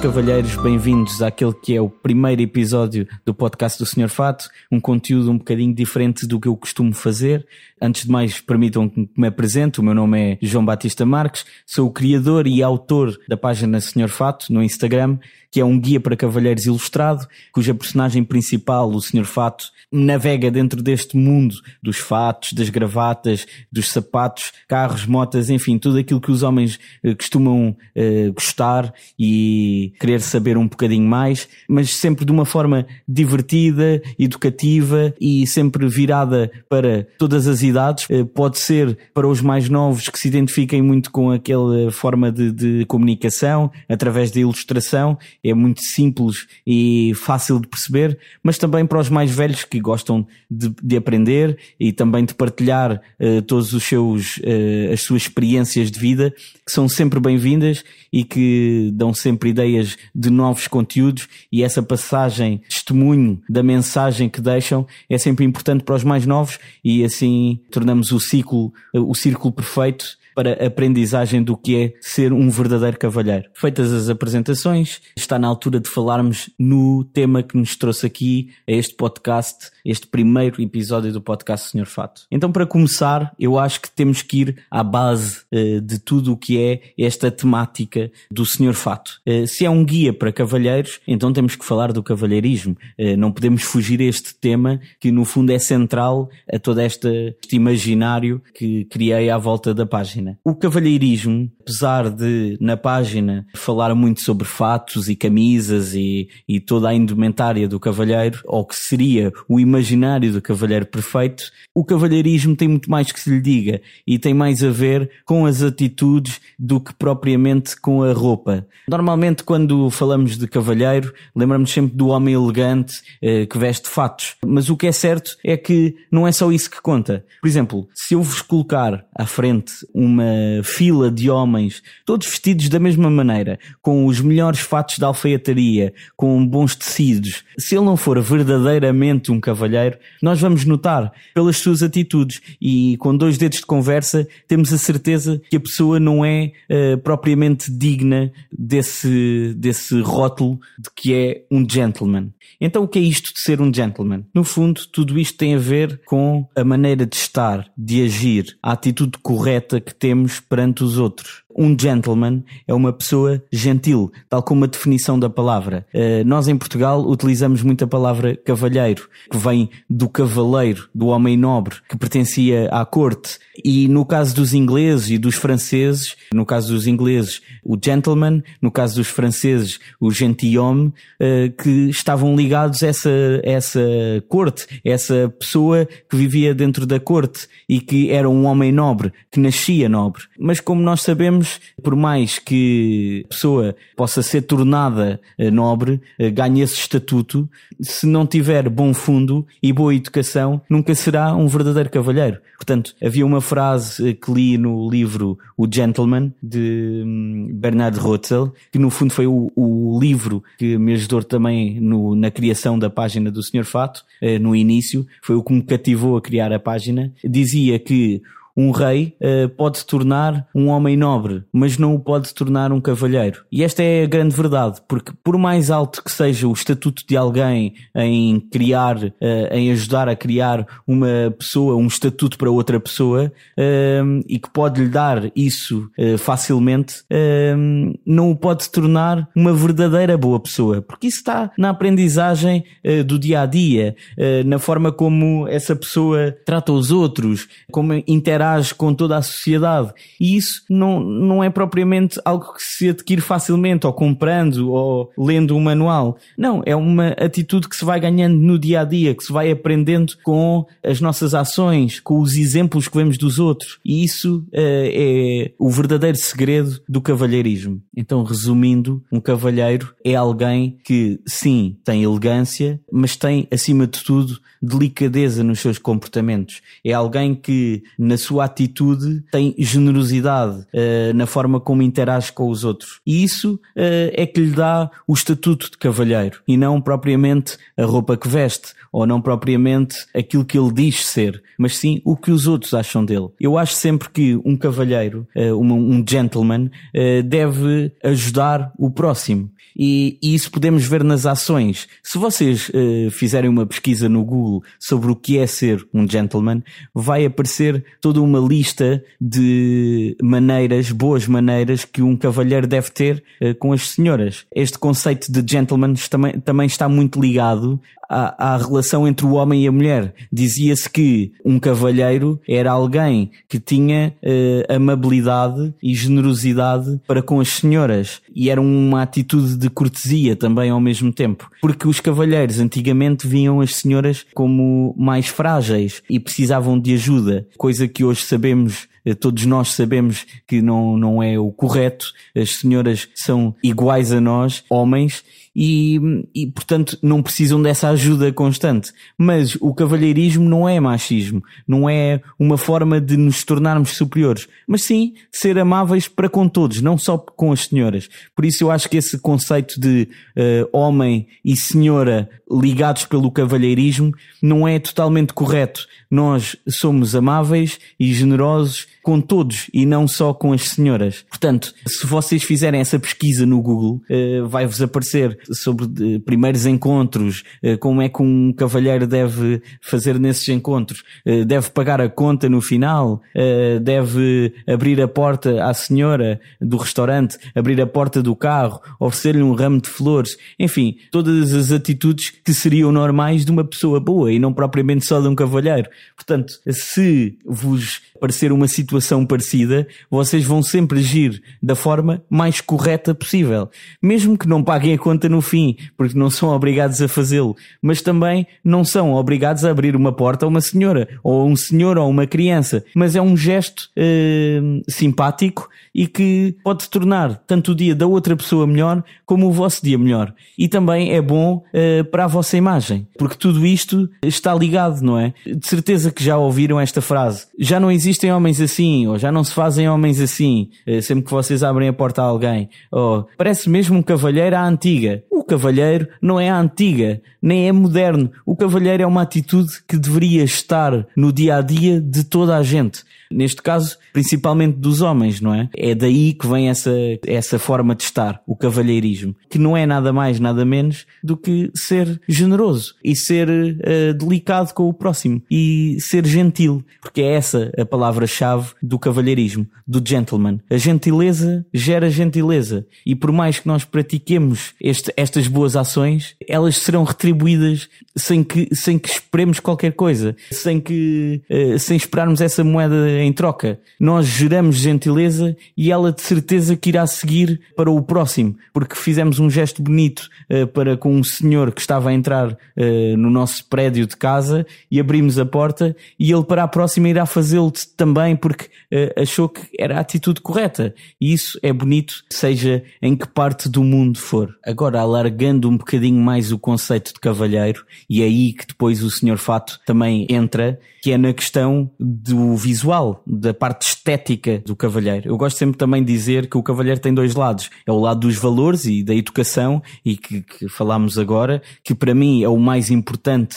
cavalheiros, bem-vindos àquele que é o primeiro episódio do podcast do Senhor Fato, um conteúdo um bocadinho diferente do que eu costumo fazer. Antes de mais, permitam que me apresente, o meu nome é João Batista Marques, sou o criador e autor da página Senhor Fato no Instagram, que é um guia para cavalheiros ilustrado, cuja personagem principal, o Senhor Fato, navega dentro deste mundo dos fatos, das gravatas, dos sapatos, carros, motas, enfim, tudo aquilo que os homens costumam gostar e querer saber um bocadinho mais, mas sempre de uma forma divertida, educativa e sempre virada para todas as idades. Pode ser para os mais novos que se identifiquem muito com aquela forma de comunicação, através da ilustração, é muito simples e fácil de perceber, mas também para os mais velhos que gostam de aprender e também de partilhar todos os seus as suas experiências de vida, que são sempre bem-vindas e que dão sempre ideias de novos conteúdos, e essa passagem, testemunho da mensagem que deixam, é sempre importante para os mais novos, e assim tornamos o círculo perfeito para a aprendizagem do que é ser um verdadeiro cavalheiro. Feitas as apresentações, está na altura de falarmos no tema que nos trouxe aqui a este podcast, este primeiro episódio do podcast Senhor Fato. Então, para começar, eu acho que temos que ir à base de tudo o que é esta temática do Senhor Fato. Se é um guia para cavalheiros, então temos que falar do cavalheirismo. Não podemos fugir a este tema que, no fundo, é central a todo este imaginário que criei à volta da página. O cavalheirismo, apesar de na página falar muito sobre fatos e camisas e toda a indumentária do cavalheiro, ou que seria o imaginário do cavalheiro perfeito, o cavalheirismo tem muito mais que se lhe diga e tem mais a ver com as atitudes do que propriamente com a roupa. Normalmente, quando falamos de cavalheiro, lembramos sempre do homem elegante que veste fatos, mas o que é certo é que não é só isso que conta. Por exemplo, se eu vos colocar à frente uma fila de homens, todos vestidos da mesma maneira, com os melhores fatos de alfaiataria, com bons tecidos, se ele não for verdadeiramente um cavalheiro, nós vamos notar pelas suas atitudes, e com dois dedos de conversa temos a certeza que a pessoa não é propriamente digna desse rótulo de que é um gentleman. Então, o que é isto de ser um gentleman? No fundo, tudo isto tem a ver com a maneira de estar, de agir, a atitude correta que temos perante os outros. Um gentleman é uma pessoa gentil, tal como a definição da palavra. Nós em Portugal utilizamos muito a palavra cavalheiro, que vem do cavaleiro, do homem nobre, que pertencia à corte. E no caso dos ingleses e dos franceses, no caso dos ingleses o gentleman, no caso dos franceses o gentilhomme, que estavam ligados a essa corte, essa pessoa que vivia dentro da corte e que era um homem nobre, que nascia nobre. Mas como nós sabemos, por mais que a pessoa possa ser tornada nobre, ganhe esse estatuto, se não tiver bom fundo e boa educação, nunca será um verdadeiro cavalheiro. Portanto, havia uma frase que li no livro O Gentleman, de Bernard Rottel, que no fundo foi o livro que me ajudou também na criação da página do Senhor Fato, no início, foi o que me cativou a criar a página. Dizia que um rei pode tornar um homem nobre, mas não o pode tornar um cavalheiro. E esta é a grande verdade, porque por mais alto que seja o estatuto de alguém em ajudar a criar uma pessoa, um estatuto para outra pessoa, e que pode lhe dar isso facilmente, não o pode tornar uma verdadeira boa pessoa, porque isso está na aprendizagem do dia a dia, na forma como essa pessoa trata os outros, como interage com toda a sociedade, e isso não é propriamente algo que se adquire facilmente, ou comprando ou lendo um manual. Não, é uma atitude que se vai ganhando no dia a dia, que se vai aprendendo com as nossas ações, com os exemplos que vemos dos outros, e isso é o verdadeiro segredo do cavalheirismo. Então, resumindo, um cavalheiro é alguém que sim, tem elegância, mas tem acima de tudo delicadeza nos seus comportamentos. É alguém que na sua sua atitude tem generosidade na forma como interage com os outros. E isso é que lhe dá o estatuto de cavalheiro e não propriamente a roupa que veste ou não propriamente aquilo que ele diz ser, mas sim o que os outros acham dele. Eu acho sempre que um cavalheiro, um gentleman, deve ajudar o próximo. E isso podemos ver nas ações. Se vocês fizerem uma pesquisa no Google sobre o que é ser um gentleman, vai aparecer toda uma lista de maneiras, boas maneiras, que um cavalheiro deve ter com as senhoras. Este conceito de gentleman também está muito ligado à relação entre o homem e a mulher. Dizia-se que um cavalheiro era alguém que tinha amabilidade e generosidade para com as senhoras, e era uma atitude de cortesia também ao mesmo tempo, porque os cavalheiros antigamente viam as senhoras como mais frágeis e precisavam de ajuda, coisa que hoje sabemos, todos nós sabemos que não é o correto. As senhoras são iguais a nós, homens, e portanto não precisam dessa ajuda constante. Mas o cavalheirismo não é machismo, não é uma forma de nos tornarmos superiores, mas sim ser amáveis para com todos, não só com as senhoras. Por isso eu acho que esse conceito de homem e senhora ligados pelo cavalheirismo não é totalmente correto. Nós somos amáveis e generosos com todos e não só com as senhoras. Portanto, se vocês fizerem essa pesquisa no Google, vai-vos aparecer sobre primeiros encontros, como é que um cavalheiro deve fazer nesses encontros, deve pagar a conta no final, deve abrir a porta à senhora do restaurante, abrir a porta do carro, oferecer-lhe um ramo de flores, enfim, todas as atitudes que seriam normais de uma pessoa boa e não propriamente só de um cavalheiro. Portanto, se vos parecer uma situação parecida, vocês vão sempre agir da forma mais correta possível, mesmo que não paguem a conta no fim, porque não são obrigados a fazê-lo, mas também não são obrigados a abrir uma porta a uma senhora, ou a um senhor, ou a uma criança. Mas é um gesto simpático e que pode tornar tanto o dia da outra pessoa melhor como o vosso dia melhor, e também é bom para a vossa imagem, porque tudo isto está ligado, não é? De certeza que já ouviram esta frase: já não existem homens assim, ou já não se fazem homens assim, sempre que vocês abrem a porta a alguém, ou parece mesmo um cavalheiro à antiga. O cavalheiro não é à antiga, nem é moderno. O cavalheiro é uma atitude que deveria estar no dia-a-dia de toda a gente. Neste caso, principalmente dos homens, não é? É daí que vem essa forma de estar, o cavalheirismo, que não é nada mais, nada menos do que ser generoso e ser delicado com o próximo e ser gentil, porque é essa a palavra-chave do cavalheirismo, do gentleman. A gentileza gera gentileza, e por mais que nós pratiquemos estas boas ações, elas serão retribuídas sem que esperemos qualquer coisa, sem esperarmos essa moeda em troca. Nós geramos gentileza e ela de certeza que irá seguir para o próximo, porque fizemos um gesto bonito para com um senhor que estava a entrar no nosso prédio de casa e abrimos a porta, e ele para a próxima irá fazê-lo também, porque achou que era a atitude correta. E isso é bonito, seja em que parte do mundo for. Agora, alargando um bocadinho mais o conceito de cavalheiro, e é aí que depois o Senhor Fato também entra, que é na questão do visual, da parte estética do cavalheiro. Eu gosto sempre também de dizer que o cavalheiro tem dois lados. É o lado dos valores e da educação, e que falámos agora, que para mim é o mais importante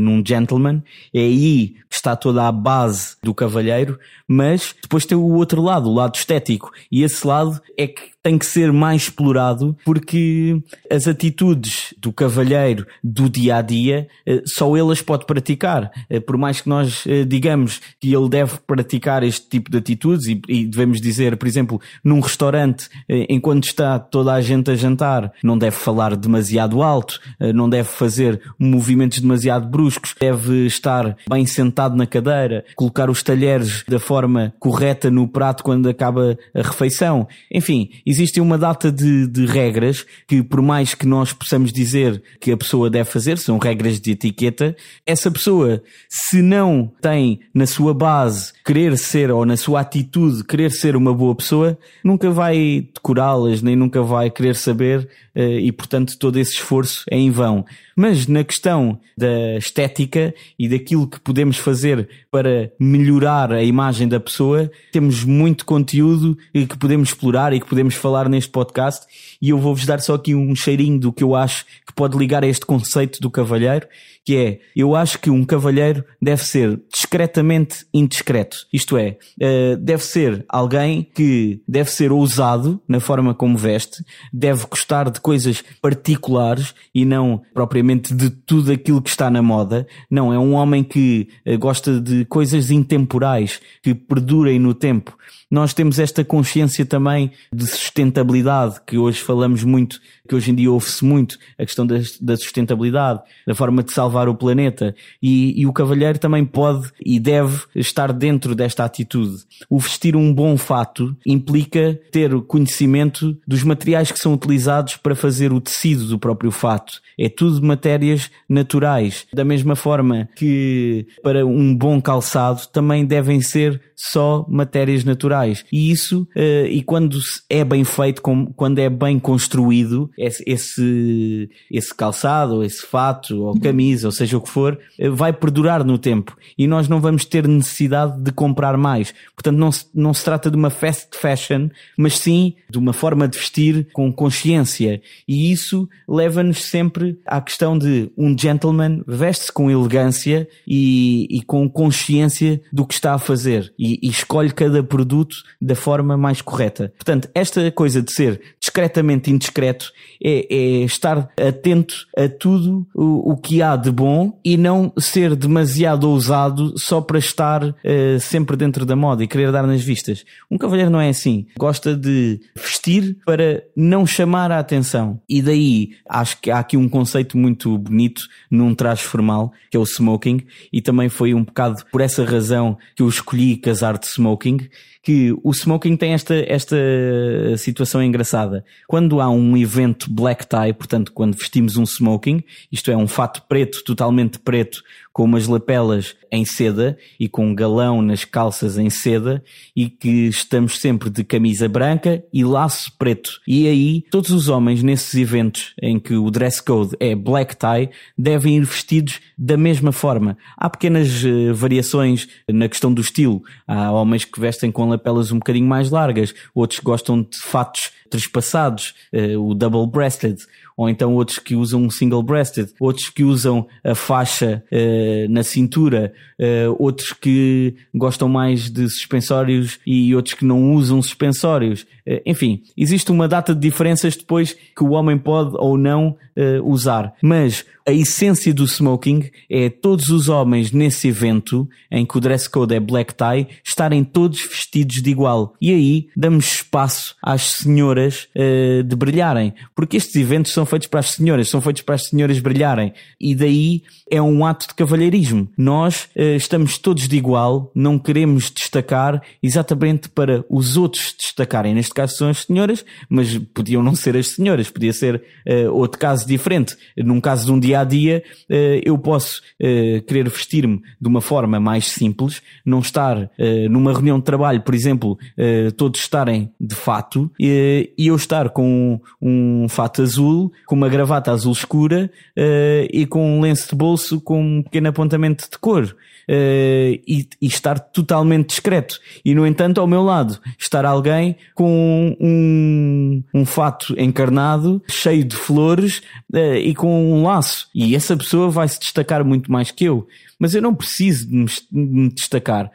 num gentleman. É aí que está toda a base do cavalheiro. Mas depois tem o outro lado, o lado estético, e esse lado é que tem que ser mais explorado, porque as atitudes do cavalheiro do dia-a-dia, só ele as pode praticar. Por mais que nós digamos que ele deve praticar este tipo de atitudes, e devemos dizer, por exemplo, num restaurante, enquanto está toda a gente a jantar, não deve falar demasiado alto, não deve fazer movimentos demasiado bruscos, deve estar bem sentado na cadeira, colocar os talheres da forma correta no prato quando acaba a refeição. Enfim, existe uma data de regras que, por mais que nós possamos dizer que a pessoa deve fazer, são regras de etiqueta. Essa pessoa, se não tem na sua base querer ser, ou na sua atitude querer ser uma boa pessoa, nunca vai decorá-las, nem nunca vai querer saber, e portanto todo esse esforço é em vão. Mas na questão da estética e daquilo que podemos fazer para melhorar a imagem da pessoa, temos muito conteúdo que podemos explorar e que podemos falar neste podcast, e eu vou-vos dar só aqui um cheirinho do que eu acho que pode ligar a este conceito do cavalheiro, que é, eu acho que um cavalheiro deve ser discretamente indiscreto. Isto é, deve ser alguém que deve ser ousado na forma como veste, deve gostar de coisas particulares e não propriamente de tudo aquilo que está na moda. Não, é um homem que gosta de coisas intemporais, que perdurem no tempo. Nós temos esta consciência também de sustentabilidade, que hoje falamos muito, que hoje em dia ouve-se muito a questão da sustentabilidade, da forma de salvar o planeta, e o cavalheiro também pode e deve estar dentro desta atitude. O vestir um bom fato implica ter o conhecimento dos materiais que são utilizados para fazer o tecido do próprio fato. É tudo matérias naturais. Da mesma forma que para um bom calçado também devem ser só matérias naturais. E isso, e quando é bem feito, quando é bem construído, esse calçado, esse fato, ou camisa, ou seja o que for, vai perdurar no tempo. E nós não vamos ter necessidade de comprar mais. Portanto, não se trata de uma fast fashion, mas sim de uma forma de vestir com consciência. E isso leva-nos sempre à questão de um gentleman veste-se com elegância e com consciência do que está a fazer. E escolhe cada produto da forma mais correta. Portanto, esta coisa de ser discretamente indiscreto é estar atento a tudo o que há de bom e não ser demasiado ousado só para estar sempre dentro da moda e querer dar nas vistas. Um cavalheiro não é assim. Gosta de vestir para não chamar a atenção. E daí acho que há aqui um conceito muito bonito num traje formal, que é o smoking, e também foi um bocado por essa razão que eu escolhi casar de smoking, que o smoking tem esta situação engraçada. Quando há um evento black tie, portanto quando vestimos um smoking, isto é um fato preto, totalmente preto, com umas lapelas em seda e com um galão nas calças em seda, e que estamos sempre de camisa branca e laço preto. E aí todos os homens nesses eventos em que o dress code é black tie devem ir vestidos da mesma forma. Há pequenas variações na questão do estilo. Há homens que vestem com lapelas um bocadinho mais largas, outros gostam de fatos trespassados, o double-breasted, ou então outros que usam um single-breasted, outros que usam a faixa na cintura, outros que gostam mais de suspensórios e outros que não usam suspensórios. Enfim, existe uma data de diferenças depois que o homem pode ou não usar, mas a essência do smoking é todos os homens nesse evento em que o dress code é black tie estarem todos vestidos de igual, e aí damos espaço às senhoras de brilharem, porque estes eventos são feitos para as senhoras, brilharem, e daí é um ato de cavalheirismo. Nós estamos todos de igual, não queremos destacar exatamente para os outros destacarem. Neste caso são as senhoras, mas podiam não ser as senhoras, podia ser outro caso diferente. Num caso de um dia-a-dia, eu posso querer vestir-me de uma forma mais simples, não estar numa reunião de trabalho, por exemplo, todos estarem de fato, e eu estar com um fato azul, com uma gravata azul escura e com um lenço de bolso com um pequeno apontamento de cor, e estar totalmente discreto. E no entanto, ao meu lado, estar alguém com um fato encarnado, cheio de flores e com um laço, e essa pessoa vai se destacar muito mais que eu. Mas eu não preciso de me destacar.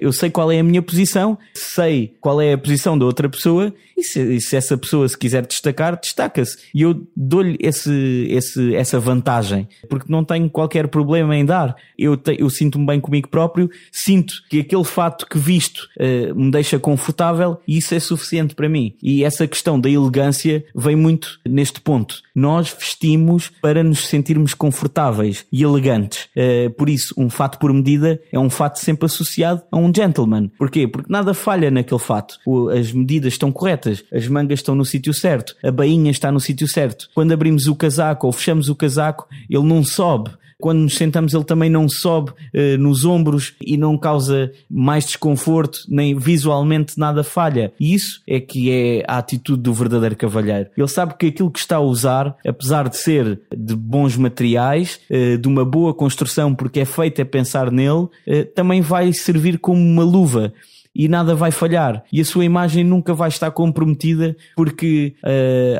Eu sei qual é a minha posição, sei qual é a posição da outra pessoa, e se essa pessoa se quiser destacar, destaca-se. E eu dou-lhe essa vantagem, porque não tenho qualquer problema em dar. Eu sinto-me bem comigo próprio, sinto que aquele fato que visto me deixa confortável, e isso é suficiente para mim. E essa questão da elegância vem muito neste ponto. Nós vestimos para nos sentirmos confortáveis e elegantes. Por isso, um fato por medida é um fato sempre associado a um gentleman. Porquê? Porque nada falha naquele fato. As medidas estão corretas, as mangas estão no sítio certo, a bainha está no sítio certo. Quando abrimos o casaco ou fechamos o casaco, ele não sobe. Quando nos sentamos ele também não sobe nos ombros e não causa mais desconforto, nem visualmente nada falha. E isso é que é a atitude do verdadeiro cavalheiro. Ele sabe que aquilo que está a usar, apesar de ser de bons materiais, de uma boa construção, porque é feito a pensar nele, também vai servir como uma luva. E nada vai falhar. E a sua imagem nunca vai estar comprometida porque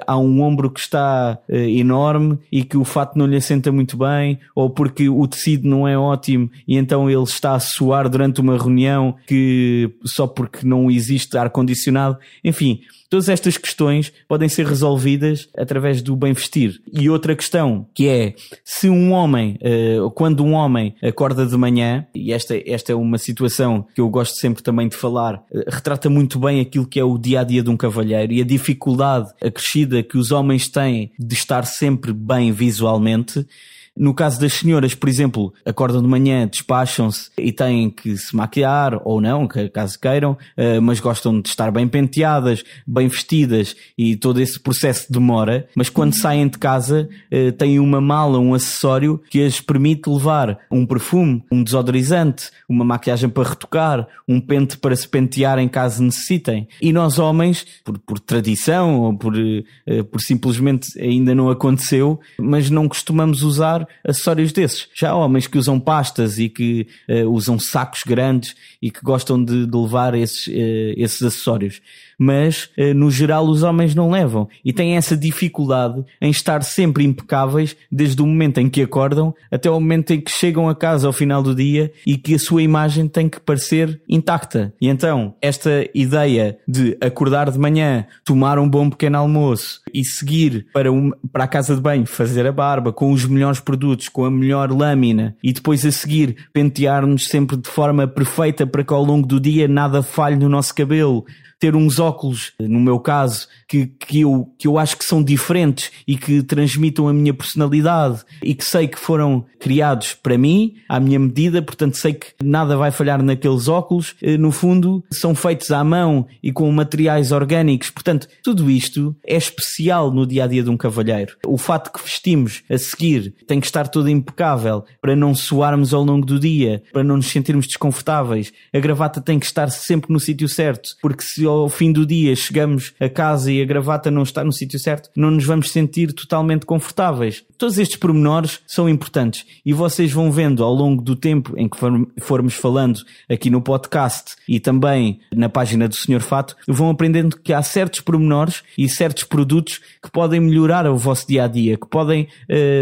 há um ombro que está enorme e que o fato não lhe assenta muito bem, ou porque o tecido não é ótimo e então ele está a suar durante uma reunião que só porque não existe ar-condicionado. Enfim, todas estas questões podem ser resolvidas através do bem vestir. E outra questão, que é, se um homem, quando um homem acorda de manhã, e esta é uma situação que eu gosto sempre também de falar, retrata muito bem aquilo que é o dia-a-dia de um cavalheiro e a dificuldade acrescida que os homens têm de estar sempre bem visualmente. No caso das senhoras, por exemplo, acordam de manhã, despacham-se e têm que se maquiar, ou não, caso queiram, mas gostam de estar bem penteadas, bem vestidas, e todo esse processo demora. Mas quando saem de casa, têm uma mala, um acessório que as permite levar um perfume, um desodorizante, uma maquiagem para retocar, um pente para se pentear em caso necessitem. E nós homens, por tradição ou por simplesmente ainda não aconteceu, mas não costumamos usar acessórios desses. Já há homens que usam pastas e que usam sacos grandes e que gostam de levar esses acessórios. Mas, no geral, os homens não levam e têm essa dificuldade em estar sempre impecáveis desde o momento em que acordam até o momento em que chegam a casa ao final do dia e que a sua imagem tem que parecer intacta. E então, esta ideia de acordar de manhã, tomar um bom pequeno almoço e seguir para a casa de banho, fazer a barba com os melhores produtos, com a melhor lâmina, e depois a seguir pentear-nos sempre de forma perfeita para que ao longo do dia nada falhe no nosso cabelo, ter uns óculos, no meu caso, que eu acho que são diferentes e que transmitam a minha personalidade e que sei que foram criados para mim, à minha medida, portanto sei que nada vai falhar naqueles óculos, no fundo são feitos à mão e com materiais orgânicos, portanto tudo isto é especial no dia-a-dia de um cavalheiro. O fato que vestimos a seguir tem que estar todo impecável para não suarmos ao longo do dia, para não nos sentirmos desconfortáveis, a gravata tem que estar sempre no sítio certo, porque se ao fim do dia chegamos a casa e a gravata não está no sítio certo, não nos vamos sentir totalmente confortáveis. Todos estes pormenores são importantes e vocês vão vendo ao longo do tempo em que formos falando aqui no podcast e também na página do Senhor Fato, vão aprendendo que há certos pormenores e certos produtos que podem melhorar o vosso dia-a-dia, que podem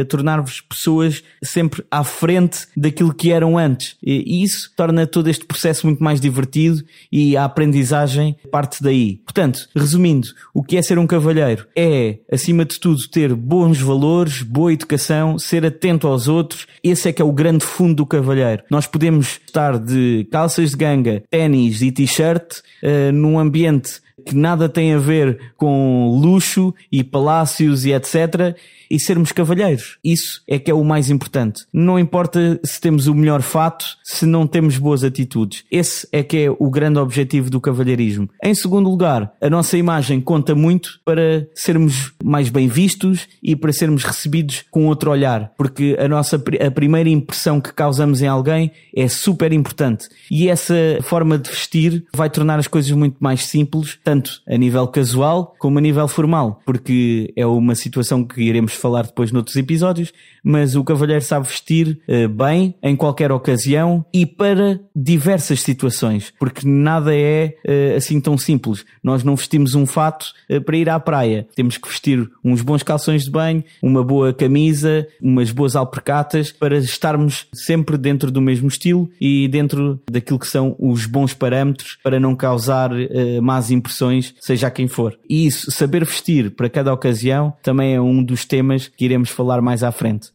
tornar-vos pessoas sempre à frente daquilo que eram antes. E isso torna todo este processo muito mais divertido e a aprendizagem parte daí. Portanto, resumindo, o que é ser um cavalheiro? É, acima de tudo, ter bons valores, boa educação, ser atento aos outros. Esse é que é o grande fundo do cavalheiro. Nós podemos estar de calças de ganga, ténis e t-shirt num ambiente que nada tem a ver com luxo e palácios e etc. e sermos cavalheiros. Isso é que é o mais importante. Não importa se temos o melhor fato, se não temos boas atitudes. Esse é que é o grande objetivo do cavalheirismo. Em segundo lugar, a nossa imagem conta muito para sermos mais bem vistos e para sermos recebidos com outro olhar, porque a primeira impressão que causamos em alguém é super importante. E essa forma de vestir vai tornar as coisas muito mais simples, tanto a nível casual como a nível formal, porque é uma situação que iremos falar depois noutros episódios, mas o cavalheiro sabe vestir bem em qualquer ocasião e para diversas situações, porque nada é assim tão simples. Nós não vestimos um fato para ir à praia, temos que vestir uns bons calções de banho, uma boa camisa, umas boas alpercatas, para estarmos sempre dentro do mesmo estilo e dentro daquilo que são os bons parâmetros para não causar más impressões, seja a quem for. E isso, saber vestir para cada ocasião, também é um dos temas que iremos falar mais à frente.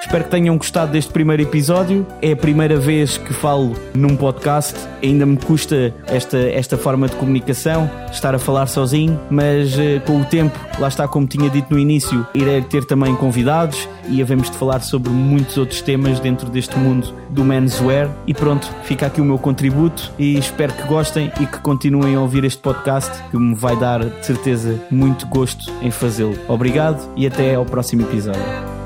Espero que tenham gostado deste primeiro episódio. É a primeira vez que falo num podcast. Ainda me custa esta forma de comunicação, estar a falar sozinho, mas com o tempo, lá está, como tinha dito no início, irei ter também convidados e havemos de falar sobre muitos outros temas dentro deste mundo do menswear. E pronto, fica aqui o meu contributo e espero que gostem e que continuem a ouvir este podcast, que me vai dar, de certeza, muito gosto em fazê-lo. Obrigado e até ao próximo episódio.